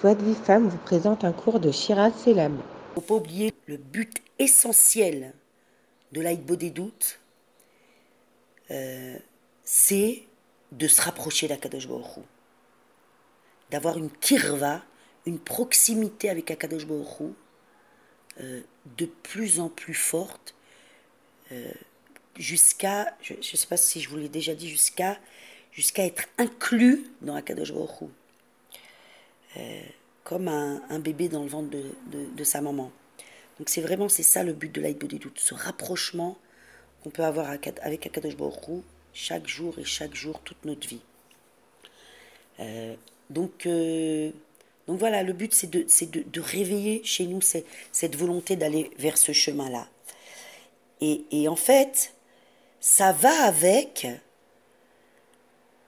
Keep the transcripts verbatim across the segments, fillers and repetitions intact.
Joie de Vie Femme vous présente un cours de Shirat Selam. Il ne faut pas oublier le but essentiel de la Hitbodedut, euh, c'est de se rapprocher d'Hakadosh Baruch Hu, d'avoir une kirva, une proximité avec Hakadosh Baruch Hu, euh, de plus en plus forte, euh, jusqu'à, je ne sais pas si je vous l'ai déjà dit, jusqu'à jusqu'à être inclus dans Hakadosh Baruch Hu. Euh, comme un, un bébé dans le ventre de, de, de sa maman. Donc c'est vraiment, c'est ça le but de l'Hitbodedut, ce rapprochement qu'on peut avoir avec HaKadosh Baruch Hu chaque jour et chaque jour, toute notre vie. Euh, donc, euh, donc voilà, le but c'est de, c'est de, de réveiller chez nous cette, cette volonté d'aller vers ce chemin-là. Et, et en fait, ça va avec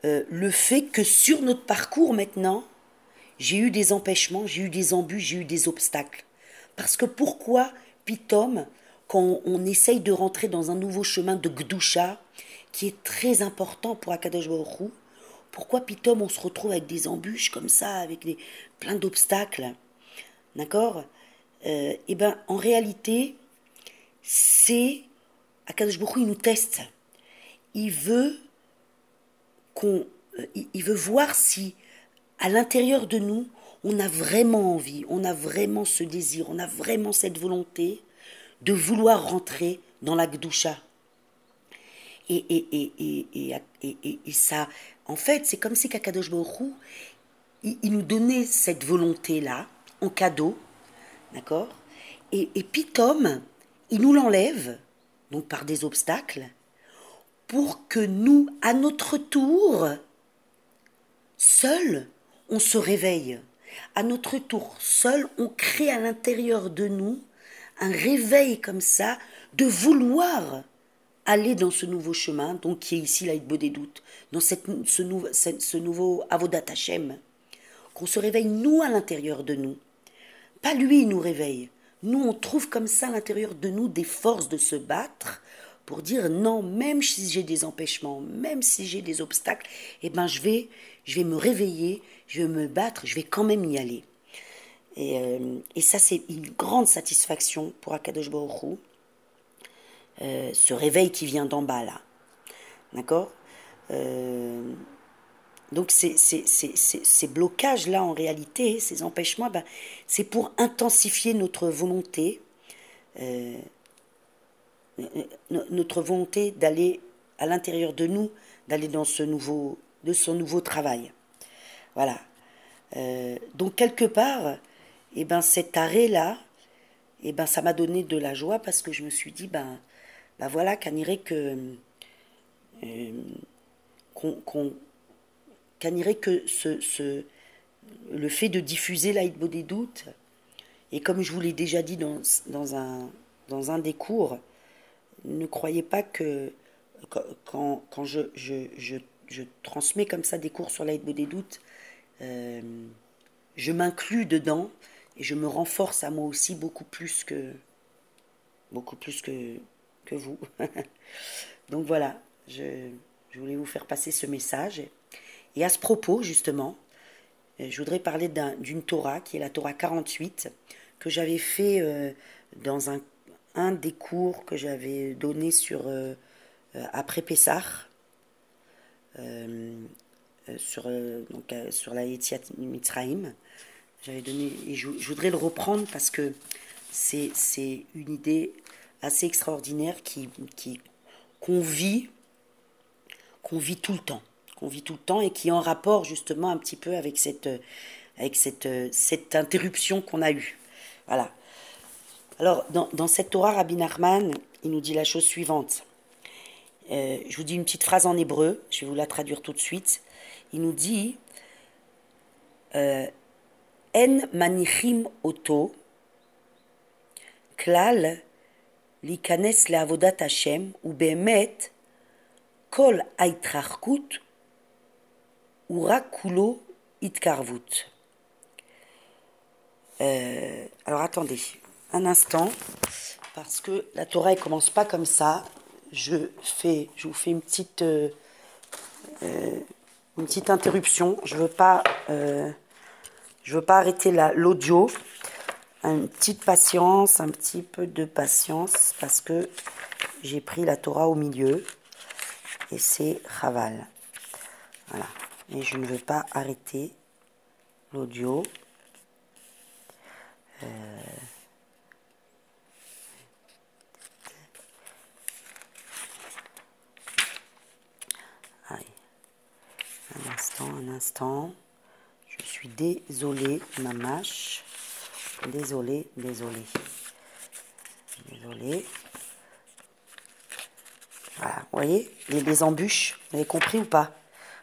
euh, le fait que sur notre parcours maintenant, j'ai eu des empêchements, j'ai eu des embûches, j'ai eu des obstacles. Parce que pourquoi, pitom, quand on essaye de rentrer dans un nouveau chemin de Kedushah, qui est très important pour HaKadosh Baruch Hu, pourquoi, pitom, on se retrouve avec des embûches comme ça, avec des, plein d'obstacles, d'accord ? Eh bien, en réalité, c'est HaKadosh Baruch Hu, il nous teste. Il veut, qu'on, il veut voir si... à l'intérieur de nous, on a vraiment envie, on a vraiment ce désir, on a vraiment cette volonté de vouloir rentrer dans la Kedushah. Et, et, et, et, et, et, et, et ça, en fait, c'est comme si HaKadosh Baruch Hu, il, il nous donnait cette volonté-là, en cadeau, d'accord ? Et, et pitom, il nous l'enlève, donc par des obstacles, pour que nous, à notre tour, seuls, on se réveille. À notre tour, seul, on crée à l'intérieur de nous un réveil comme ça de vouloir aller dans ce nouveau chemin, donc qui est ici la Hitbodedut, dans cette, ce, nou, ce, ce nouveau Avodat Hashem. Qu'on se réveille, nous, à l'intérieur de nous. Pas lui, il nous réveille. Nous, on trouve comme ça à l'intérieur de nous des forces de se battre pour dire non, même si j'ai des empêchements, même si j'ai des obstacles, eh ben je vais, je vais me réveiller, je vais me battre, je vais quand même y aller. Et, euh, et ça, c'est une grande satisfaction pour HaKadosh Baruch Hu, euh, ce réveil qui vient d'en bas là, d'accord ? euh, Donc ces, ces, ces, ces, ces blocages là, en réalité, ces empêchements, ben, c'est pour intensifier notre volonté, euh, notre volonté d'aller à l'intérieur de nous, d'aller dans ce nouveau, de son nouveau travail. Voilà. Euh, donc quelque part, eh ben cet arrêt là, eh ben ça m'a donné de la joie parce que je me suis dit ben, ben voilà qu'anirait que, euh, qu'on, qu'on, qu'anirait que ce, ce, le fait de diffuser la Hitbodedut, et comme je vous l'ai déjà dit dans dans un dans un des cours. Ne croyez pas que quand, quand je, je, je, je transmets comme ça des cours sur la Hitbodedut, euh, je m'inclus dedans et je me renforce à moi aussi beaucoup plus que, beaucoup plus que, que vous. Donc voilà, je, je voulais vous faire passer ce message. Et à ce propos, justement, je voudrais parler d'un, d'une Torah qui est la Torah quarante-huit que j'avais fait euh, dans un un des cours que j'avais donné sur, euh, euh, après Pessah, euh, euh, sur, euh, donc, euh, sur la Yétsiat Mitzraïm. J'avais donné, et je, je voudrais le reprendre parce que c'est, c'est une idée assez extraordinaire qui, qui, qu'on vit, qu'on vit tout le temps, qu'on vit tout le temps et qui est en rapport justement un petit peu avec cette, avec cette, cette interruption qu'on a eue. Voilà. Alors, dans, dans cette Torah, Rabbi Nachman, il nous dit la chose suivante. Euh, je vous dis une petite phrase en hébreu, je vais vous la traduire tout de suite. Il nous dit euh, « En manichim oto, klal, likanes le'avodat Hashem, ou be'emet, kol haitrachkut, ou rak kulo itkarvut. » Alors, attendez. Un instant, parce que la Torah, elle ne commence pas comme ça. Je, fais, je vous fais une petite, euh, une petite interruption. Je ne veux pas euh, Je ne veux pas arrêter la, l'audio. Une petite patience, un petit peu de patience, parce que j'ai pris la Torah au milieu. Et c'est Chaval. Voilà. Mais je ne veux pas arrêter l'audio. Euh... Un instant, un instant. Je suis désolée, mamache. Désolée, désolée. Désolée. Voilà, vous voyez, il y a des embûches. Vous avez compris ou pas?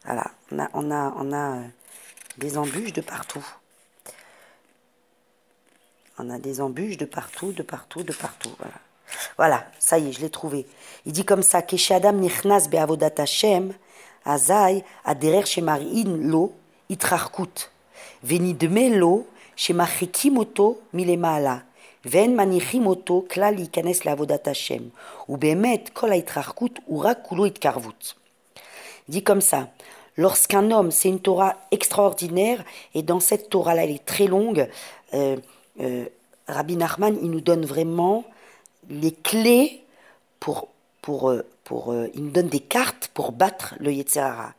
Voilà, on a, on a, on a des embûches de partout. On a des embûches de partout, de partout, de partout. Voilà, voilà, ça y est, je l'ai trouvé. Il dit comme ça, Keshadam nichnas be'avodat Hashem. Azai aderer chez Marin lo itrarkut veni de melo chez Machikimoto milemala ven manichimoto klali kanes l'avodat Hashem ou bemet kol itrarkut ura kulo itkarvut. Dit comme ça, lorsqu'un homme, c'est une Torah extraordinaire, et dans cette Torah-là, elle est très longue. Euh, euh, Rabbi Nachman, il nous donne vraiment les clés pour pour euh, Pour, euh, il nous donne des cartes pour battre le Yetzer Hara.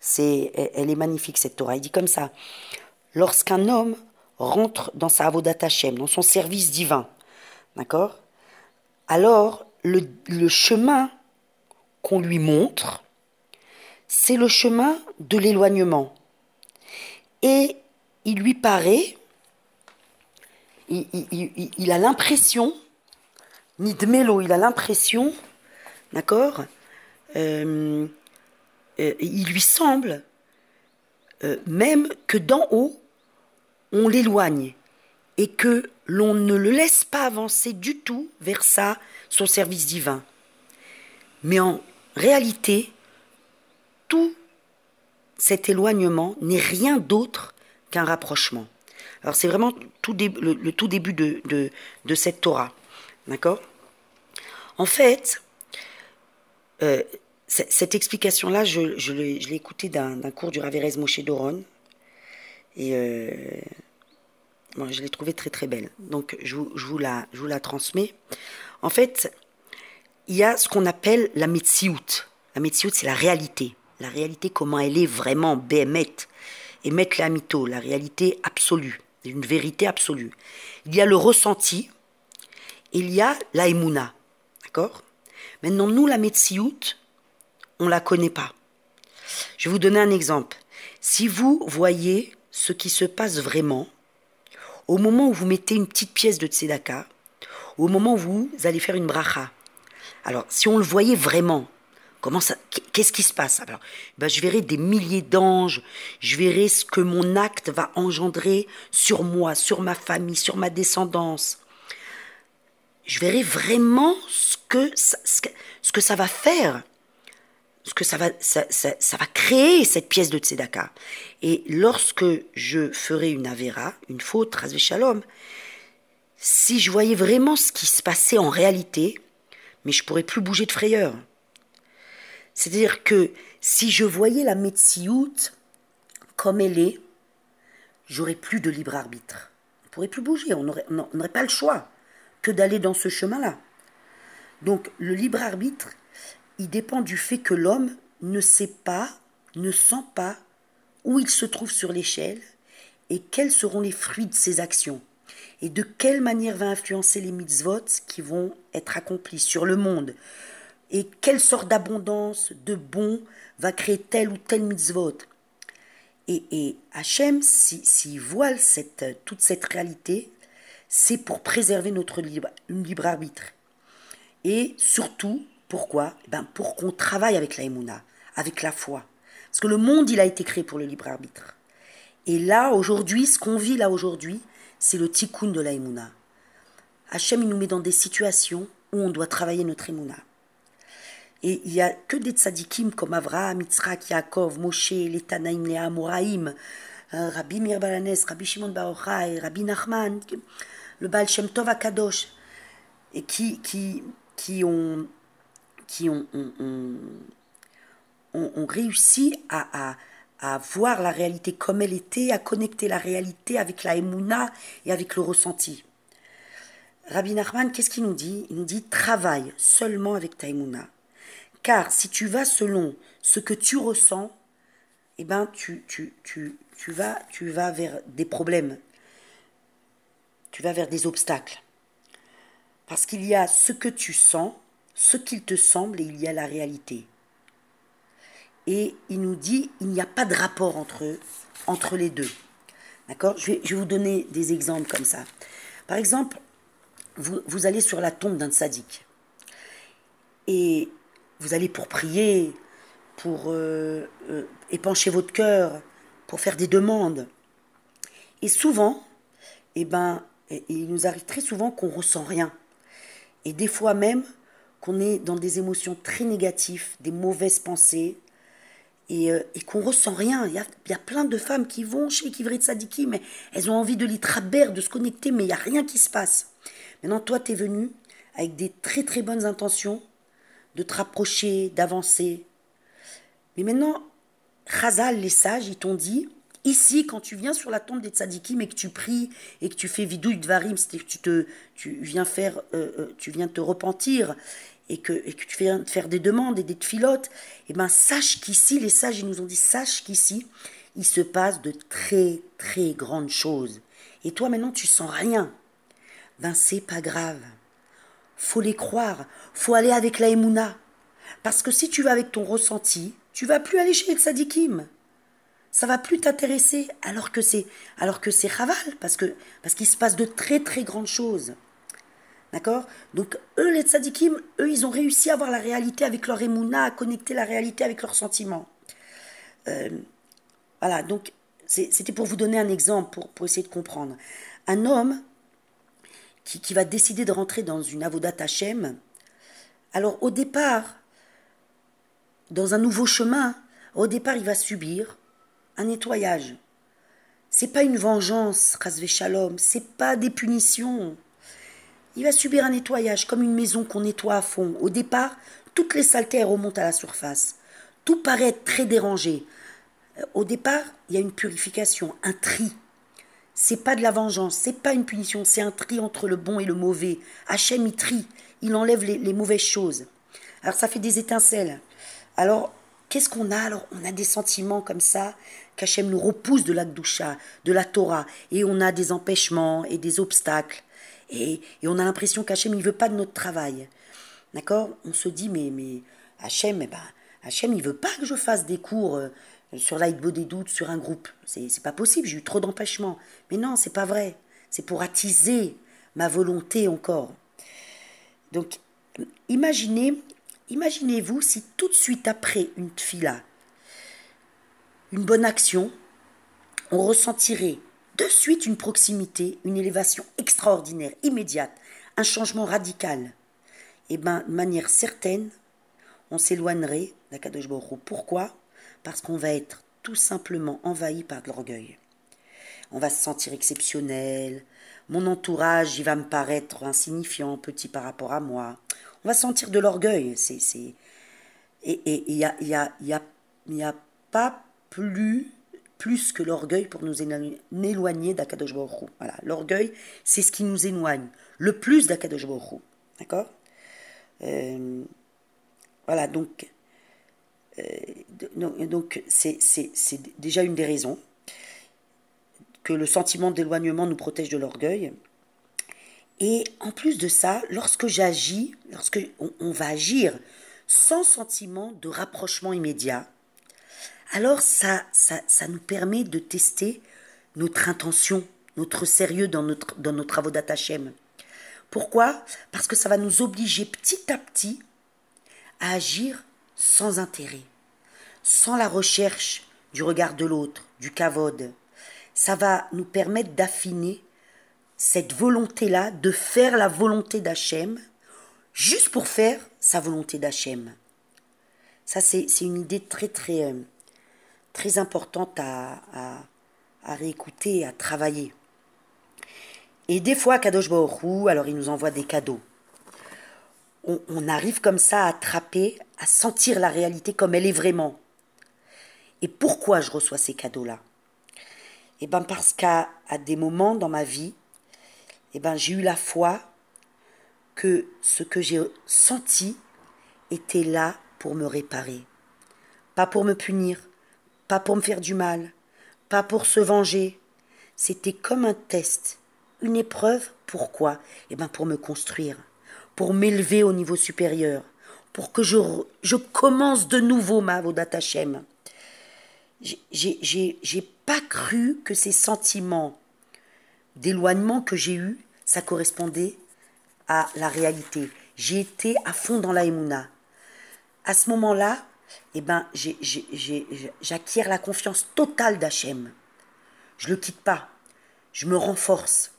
C'est, elle est magnifique, cette Torah. Il dit comme ça, lorsqu'un homme rentre dans sa Avodat Hashem, dans son service divin, d'accord, alors le, le chemin qu'on lui montre, c'est le chemin de l'éloignement. Et il lui paraît, il, il, il, il a l'impression, Nidmelo, il a l'impression... D'accord euh, euh, il lui semble euh, même que d'en haut, on l'éloigne et que l'on ne le laisse pas avancer du tout vers ça, son service divin. Mais en réalité, tout cet éloignement n'est rien d'autre qu'un rapprochement. Alors c'est vraiment tout dé- le, le tout début de, de, de cette Torah. D'accord ? En fait... Euh, cette explication-là, je, je l'ai, je l'ai écoutée d'un, d'un cours du Rav Erez Moshe Doron. Et euh, bon, je l'ai trouvée très très belle. Donc je vous, je vous la, je vous la transmets. En fait, il y a ce qu'on appelle la Metziut. La Metziut, c'est la réalité. La réalité, comment elle est vraiment, Bémet, et mettre la mito, la réalité absolue, une vérité absolue. Il y a le ressenti, et il y a la Emunah. D'accord ? Maintenant, nous, la Metziut, on ne la connaît pas. Je vais vous donner un exemple. Si vous voyez ce qui se passe vraiment, au moment où vous mettez une petite pièce de Tzedakah, au moment où vous allez faire une bracha, alors, si on le voyait vraiment, comment ça, qu'est-ce qui se passe? Alors, ben, je verrai des milliers d'anges, je verrai ce que mon acte va engendrer sur moi, sur ma famille, sur ma descendance. Je verrai vraiment ce que ça, ce que, ce que ça va faire, ce que ça va, ça, ça, ça va créer, cette pièce de Tzedakah. Et lorsque je ferai une Avera, une faute, Rasvé Shalom, si je voyais vraiment ce qui se passait en réalité, mais je ne pourrais plus bouger de frayeur. C'est-à-dire que si je voyais la Metziut comme elle est, j'aurais plus de libre arbitre. On ne pourrait plus bouger, on n'aurait pas le choix que d'aller dans ce chemin-là. Donc, le libre-arbitre, il dépend du fait que l'homme ne sait pas, ne sent pas où il se trouve sur l'échelle et quels seront les fruits de ses actions et de quelle manière va influencer les mitzvot qui vont être accomplis sur le monde et quelle sorte d'abondance, de bon va créer tel ou tel mitzvot. Et, et Hachem, s'il si voit cette, toute cette réalité, c'est pour préserver notre libre, libre arbitre. Et surtout, pourquoi ? Ben pour qu'on travaille avec la Emunah, avec la foi. Parce que le monde, il a été créé pour le libre arbitre. Et là, aujourd'hui, ce qu'on vit là aujourd'hui, c'est le tikkun de la Emunah. Hachem, il nous met dans des situations où on doit travailler notre Emunah. Et il n'y a que des tzadikim comme Avraham, Yitzhak, Yaakov, Moshe, les Tanaïm, les Amoraïm, Rabbi Meir Bar Yochai, Rabbi Shimon Bar Yochai, Rabbi Nachman... le Baal Shem Tov HaKadosh, et qui, qui, qui, ont, qui ont, ont, ont, ont réussi à, à, à voir la réalité comme elle était, à connecter la réalité avec la Emunah et avec le ressenti. Rabbi Nachman, qu'est-ce qu'il nous dit? Il nous dit « Travaille seulement avec ta Emunah. Car si tu vas selon ce que tu ressens, eh ben, tu, tu, tu, tu, vas, tu vas vers des problèmes, tu vas vers des obstacles. Parce qu'il y a ce que tu sens, ce qu'il te semble, et il y a la réalité. » Et il nous dit, il n'y a pas de rapport entre, entre les deux. D'accord ? je vais, je vais vous donner des exemples comme ça. Par exemple, vous, vous allez sur la tombe d'un tzadik. Et vous allez pour prier, pour euh, euh, épancher votre cœur, pour faire des demandes. Et souvent, eh ben, il nous arrive très souvent qu'on ne ressent rien. Et des fois même, qu'on est dans des émotions très négatives, des mauvaises pensées, Et, et qu'on ne ressent rien. Il y, a, il y a plein de femmes qui vont chez Kivrei Tzadikim, mais elles ont envie de l'Itraber, de se connecter, mais il n'y a rien qui se passe. Maintenant, toi, tu es venu avec des très très bonnes intentions de te rapprocher, d'avancer. Mais maintenant, Chazal, les sages, ils t'ont dit, ici, quand tu viens sur la tombe des Tzadikim et que tu pries et que tu fais Vidouille de varim, c'est-à-dire que tu, te, tu, viens faire, euh, tu viens te repentir, Et que, et que tu viens de faire des demandes et des tfilotes, et ben sache qu'ici, les sages, ils nous ont dit, sache qu'ici, il se passe de très, très grandes choses. Et toi, maintenant, tu sens rien. Ben, c'est pas grave. Faut les croire. Faut aller avec la Emunah. Parce que si tu vas avec ton ressenti, tu vas plus aller chez les tzadikim. Ça va plus t'intéresser, alors que c'est, alors que c'est chaval, parce que, parce qu'il se passe de très, très grandes choses. D'accord ? Donc, eux, les tzadikim, eux, ils ont réussi à voir la réalité avec leur Emunah, à connecter la réalité avec leurs sentiments. Euh, voilà, donc, c'est, c'était pour vous donner un exemple, pour, pour essayer de comprendre. Un homme qui, qui va décider de rentrer dans une Avodat Hashem, alors, au départ, dans un nouveau chemin, au départ, il va subir un nettoyage. C'est pas une vengeance, Chas v'Shalom, c'est pas des punitions. Il va subir un nettoyage, comme une maison qu'on nettoie à fond. Au départ, toutes les saletés remontent à la surface. Tout paraît très dérangé. Au départ, il y a une purification, un tri. C'est pas de la vengeance, c'est pas une punition, c'est un tri entre le bon et le mauvais. Hachem, il trie, il enlève les, les mauvaises choses. Alors, ça fait des étincelles. Alors, qu'est-ce qu'on a ? Alors, on a des sentiments comme ça, qu'Hachem nous repousse de la Kedushah, de la Torah. Et on a des empêchements et des obstacles. Et, et on a l'impression qu'Hachem, il ne veut pas de notre travail. D'accord ? On se dit, mais, mais Hachem, eh ben, Hachem, il ne veut pas que je fasse des cours euh, sur la Hitbodedut, sur un groupe. Ce n'est pas possible, j'ai eu trop d'empêchements. Mais non, ce n'est pas vrai. C'est pour attiser ma volonté encore. Donc, imaginez, imaginez-vous si tout de suite après une tfila, une bonne action, on ressentirait de suite une proximité, une élévation extraordinaire, immédiate, un changement radical. Et bien, de manière certaine, on s'éloignerait d'HaKadosh Baruch Hu. Pourquoi ? Parce qu'on va être tout simplement envahi par de l'orgueil. On va se sentir exceptionnel. Mon entourage, il va me paraître insignifiant, petit par rapport à moi. On va sentir de l'orgueil. C'est, c'est... Et il n'y a, y a, y a, y a pas plus... plus que l'orgueil pour nous éloigner d'HaKadosh Baruch Hu. Voilà, l'orgueil, c'est ce qui nous éloigne le plus d'HaKadosh Baruch Hu. D'accord ? euh, Voilà, donc, euh, donc c'est, c'est, c'est déjà une des raisons que le sentiment d'éloignement nous protège de l'orgueil. Et en plus de ça, lorsque j'agis, lorsque on, on va agir sans sentiment de rapprochement immédiat, alors ça, ça, ça nous permet de tester notre intention, notre sérieux dans notre, dans nos travaux d'Atachem. Pourquoi ? Parce que ça va nous obliger petit à petit à agir sans intérêt, sans la recherche du regard de l'autre, du Kavod. Ça va nous permettre d'affiner cette volonté-là, de faire la volonté d'Hachem, juste pour faire sa volonté d'Hachem. Ça, c'est, c'est une idée très, très... très importante à, à, à réécouter, à travailler. Et des fois, HaKadosh Baruch Hu, alors il nous envoie des cadeaux. On, on arrive comme ça à attraper, à sentir la réalité comme elle est vraiment. Et pourquoi je reçois ces cadeaux-là ? Eh bien, parce qu'à à des moments dans ma vie, eh ben, j'ai eu la foi que ce que j'ai senti était là pour me réparer. Pas pour me punir, pas pour me faire du mal, pas pour se venger. C'était comme un test, une épreuve. Pourquoi ? Eh bien, pour me construire, pour m'élever au niveau supérieur, pour que je, je commence de nouveau ma Avodat Hashem. J'ai, j'ai, j'ai pas cru que ces sentiments d'éloignement que j'ai eus, ça correspondait à la réalité. J'ai été à fond dans la Emunah. À ce moment-là, eh ben, j'ai, j'ai, j'ai, j'acquiers la confiance totale d'Hachem. Je ne le quitte pas. Je me renforce.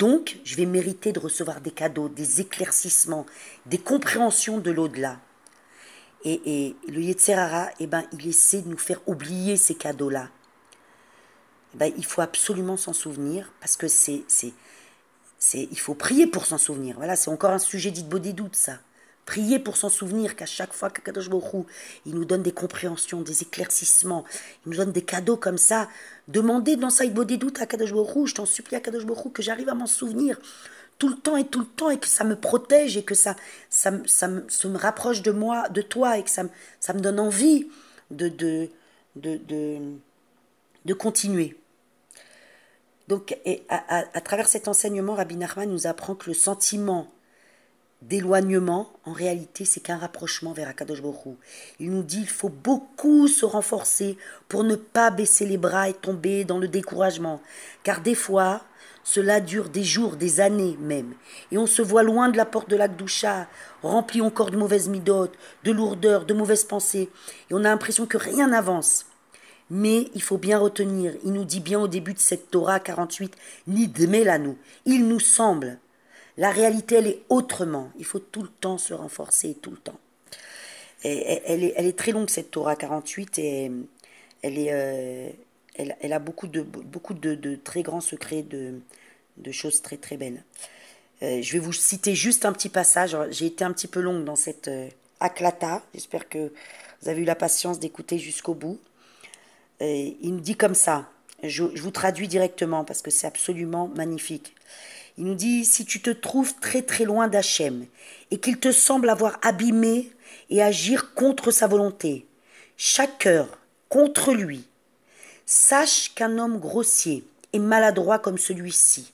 Donc, je vais mériter de recevoir des cadeaux, des éclaircissements, des compréhensions de l'au-delà. Et, et le Yetzer Hara, eh ben, il essaie de nous faire oublier ces cadeaux-là. Eh ben, il faut absolument s'en souvenir, parce que c'est, c'est, c'est, il faut prier pour s'en souvenir. Voilà, c'est encore un sujet d'Hitbodedut, ça. Prier pour s'en souvenir qu'à chaque fois qu'HaKadosh Baruch Hu, il nous donne des compréhensions, des éclaircissements, il nous donne des cadeaux comme ça. Demandez dans sa Hitbodedut à HaKadosh Baruch Hu, je t'en supplie à HaKadosh Baruch Hu, que j'arrive à m'en souvenir tout le temps et tout le temps, et que ça me protège, et que ça, ça, ça, ça, me, ça me rapproche de moi, de toi, et que ça, ça me donne envie de, de, de, de, de continuer. Donc, et à, à, à travers cet enseignement, Rabbi Nachman nous apprend que le sentiment d'éloignement, en réalité, c'est qu'un rapprochement vers HaKadosh Baruch Hu. Il nous dit qu'il faut beaucoup se renforcer pour ne pas baisser les bras et tomber dans le découragement. Car des fois, cela dure des jours, des années même. Et on se voit loin de la porte de la Kedushah, rempli encore de mauvaises midotes, de lourdeurs, de mauvaises pensées. Et on a l'impression que rien n'avance. Mais il faut bien retenir, il nous dit bien au début de cette Torah quarante-huit, « Nidme lanu », il nous semble. La réalité, elle est autrement. Il faut tout le temps se renforcer, tout le temps. Et elle est, elle est très longue, cette Torah quarante-huit, et elle, est, euh, elle, elle a beaucoup, de, beaucoup de, de très grands secrets, de, de choses très très belles. Euh, je vais vous citer juste un petit passage. J'ai été un petit peu longue dans cette euh, Aklata. J'espère que vous avez eu la patience d'écouter jusqu'au bout. Et il nous dit comme ça. Je, je vous traduis directement parce que c'est absolument magnifique. Il nous dit, si tu te trouves très très loin d'Hachem et qu'il te semble avoir abîmé et agir contre sa volonté, chaque heure contre lui, sache qu'un homme grossier et maladroit comme celui-ci,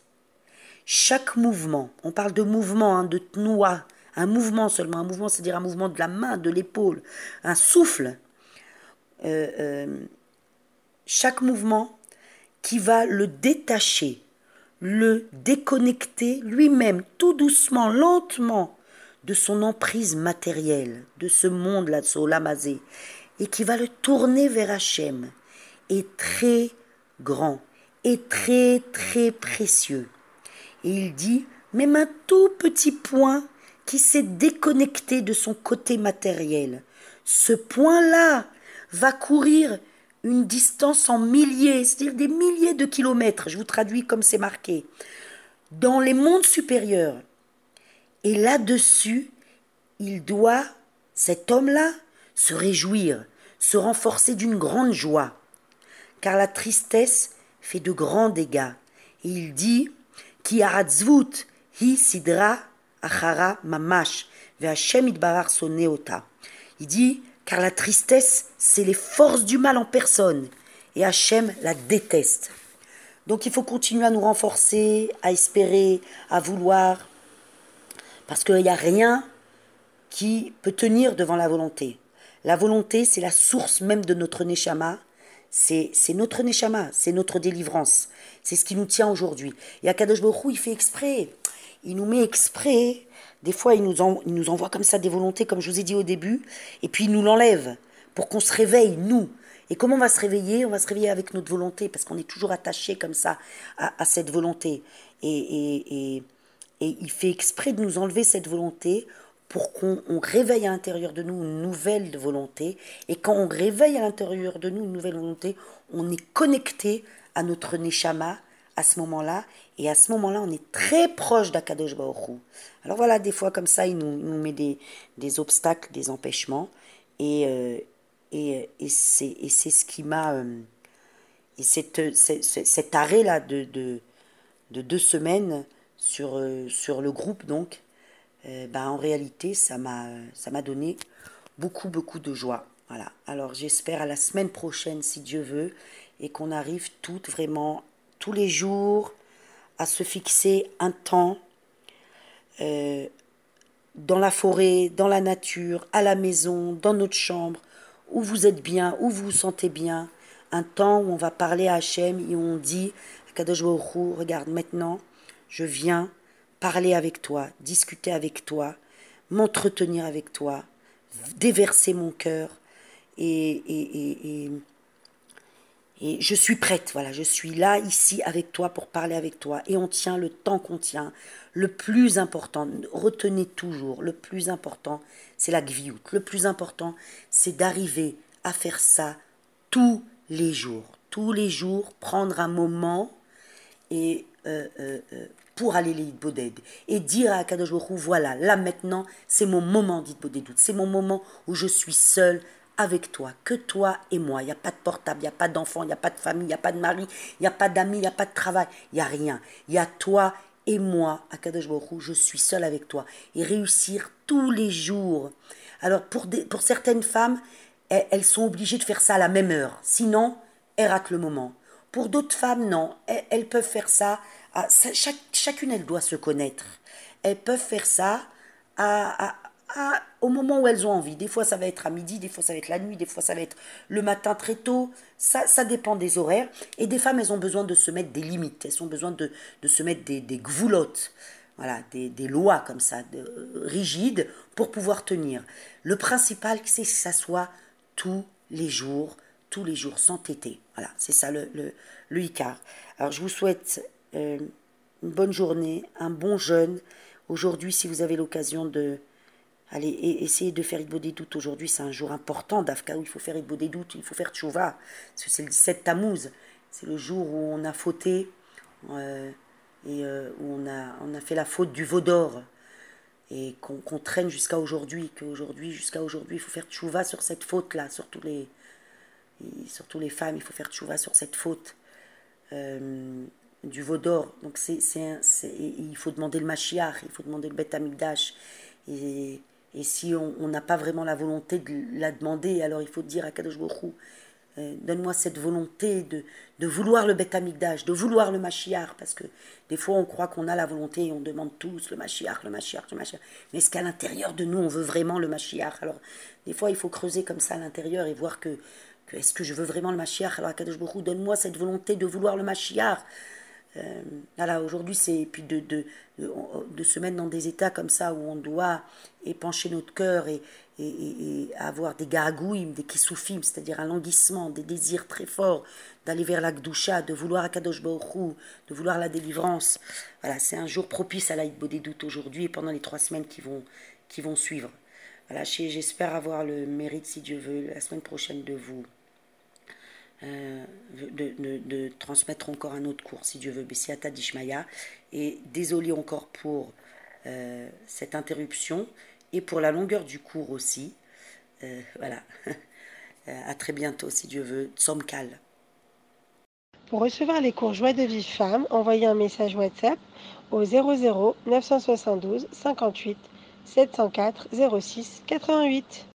chaque mouvement, on parle de mouvement, hein, de tnoua, un mouvement seulement, un mouvement c'est-à-dire un mouvement de la main, de l'épaule, un souffle, euh, euh, chaque mouvement qui va le détacher, le déconnecter lui-même, tout doucement, lentement, de son emprise matérielle, de ce monde-là, de ce olamazé, et qui va le tourner vers Hachem, est très grand, est très très précieux. Et il dit, même un tout petit point qui s'est déconnecté de son côté matériel, ce point-là va courir une distance en milliers, c'est-à-dire des milliers de kilomètres, je vous traduis comme c'est marqué, dans les mondes supérieurs. Et là-dessus, il doit, cet homme-là, se réjouir, se renforcer d'une grande joie, car la tristesse fait de grands dégâts. Et il dit, « Ki ha'atzvut hi sidra achara mamash ve'Hashem itbarach soneota » Il dit, car la tristesse, c'est les forces du mal en personne. Et Hachem la déteste. Donc il faut continuer à nous renforcer, à espérer, à vouloir. Parce qu'il n'y a rien qui peut tenir devant la volonté. La volonté, c'est la source même de notre Neshama. C'est, c'est notre Neshama, c'est notre délivrance. C'est ce qui nous tient aujourd'hui. Et HaKadosh Baruch Hu, il fait exprès. Il nous met exprès. Des fois, il nous, en, il nous envoie comme ça des volontés, comme je vous ai dit au début, et puis il nous l'enlève pour qu'on se réveille, nous. Et comment on va se réveiller ? On va se réveiller avec notre volonté, parce qu'on est toujours attaché comme ça à, à cette volonté. Et, et, et, et il fait exprès de nous enlever cette volonté pour qu'on on réveille à l'intérieur de nous une nouvelle volonté. Et quand on réveille à l'intérieur de nous une nouvelle volonté, on est connecté à notre Neshama, à ce moment-là, et à ce moment-là, on est très proche d'HaKadosh Baruch Hu. Alors voilà, des fois, comme ça, il nous, il nous met des, des obstacles, des empêchements, et, euh, Et, et c'est, et c'est ce qui m'a... Euh, et cette, cette, cet arrêt-là de, de, de deux semaines sur, euh, sur le groupe, donc, euh, bah en réalité, ça m'a, ça m'a donné beaucoup, beaucoup de joie. Voilà. Alors, j'espère à la semaine prochaine, si Dieu veut, et qu'on arrive toutes, vraiment, tous les jours, à se fixer un temps euh, dans la forêt, dans la nature, à la maison, dans notre chambre, où vous êtes bien, où vous vous sentez bien, un temps où on va parler à Hachem et où on dit à HaKadosh Baruch Hu, regarde, maintenant, je viens parler avec toi, discuter avec toi, m'entretenir avec toi, déverser mon cœur, et, et, et, et, et je suis prête, voilà, je suis là, ici, avec toi, pour parler avec toi, et on tient le temps qu'on tient. Le plus important, retenez toujours, le plus important, c'est la gviout, le plus important, c'est d'arriver à faire ça tous les jours, tous les jours, prendre un moment et euh, euh, euh, pour aller les Hitbodedut et dire à HaKadosh Baruch Hu, voilà, là maintenant, c'est mon moment d'Hitbodedut, c'est mon moment où je suis seule avec toi, que toi et moi. Il n'y a pas de portable, il n'y a pas d'enfant, il n'y a pas de famille, il n'y a pas de mari, il n'y a pas d'amis, il n'y a pas de travail, il n'y a rien. Il y a toi et moi, HaKadosh Baruch Hu, je suis seule avec toi. Et réussir tous les jours. Alors, pour, des, pour certaines femmes, elles sont obligées de faire ça à la même heure. Sinon, elles ratent le moment. Pour d'autres femmes, non. Elles peuvent faire ça... À, chaque, chacune, elle doit se connaître. Elles peuvent faire ça à, à, à, au moment où elles ont envie. Des fois, ça va être à midi, des fois, ça va être la nuit, des fois, ça va être le matin très tôt. Ça, ça dépend des horaires. Et des femmes, elles ont besoin de se mettre des limites. Elles ont besoin de, de se mettre des, des gvoulottes. Voilà, des, des lois comme ça, de, rigides, pour pouvoir tenir. Le principal, c'est que ça soit... tous les jours, tous les jours, sans téter. Voilà, c'est ça le, le, le Icar. Alors, je vous souhaite euh, une bonne journée, un bon jeûne. Aujourd'hui, si vous avez l'occasion de... Allez, essayez de faire Hitbodedut. Aujourd'hui, c'est un jour important d'Afka où il faut faire Hitbodedut, il faut faire Tshuva. Parce que c'est le dix-sept Tammuz. C'est le jour où on a fauté euh, et euh, où on a, on a fait la faute du Vaudor. Et qu'on, qu'on traîne jusqu'à aujourd'hui, qu'aujourd'hui, jusqu'à aujourd'hui, il faut faire tchouva sur cette faute-là, sur, tous les, sur tous les femmes, il faut faire tchouva sur cette faute euh, du Vaudor. Donc, c'est, c'est, c'est, il faut demander le Mashiach, il faut demander le Bet Hamikdash. Et, et si on n'a pas vraiment la volonté de la demander, alors il faut dire à HaKadosh Baruch Hu, euh, donne-moi cette volonté de, de vouloir le Bet Hamikdash, de vouloir le Mashiach, parce que des fois, on croit qu'on a la volonté et on demande tous le Mashiach, le Mashiach, le Mashiach. Mais est-ce qu'à l'intérieur de nous, on veut vraiment le Mashiach? Alors, des fois, il faut creuser comme ça à l'intérieur et voir que, que est-ce que je veux vraiment le Mashiach? Alors, HaKadosh Baruch Hu, donne-moi cette volonté de vouloir le Mashiach. Euh, voilà, aujourd'hui, c'est puis de, de, de, de se mettre dans des états comme ça où on doit épancher notre cœur et, et, et, et avoir des Gagouim, des Kisoufim, c'est-à-dire un languissement, des désirs très forts, d'aller vers la Kedushah, de vouloir HaKadosh Baruch Hu, de vouloir la délivrance. Voilà, c'est un jour propice à la Hitbodedut aujourd'hui et pendant les trois semaines qui vont, qui vont suivre. Voilà, j'espère avoir le mérite, si Dieu veut, la semaine prochaine de vous. Euh, de, de, de transmettre encore un autre cours, si Dieu veut, Bessiata Dishmaya. Et désolé encore pour euh, cette interruption et pour la longueur du cours aussi. Euh, voilà. À très bientôt, si Dieu veut. Tzomkal. Pour recevoir les cours Joie de Vie Femme, envoyez un message WhatsApp au zéro zéro neuf cent soixante-douze cinquante-huit sept cent quatre zéro six quatre-vingt-huit.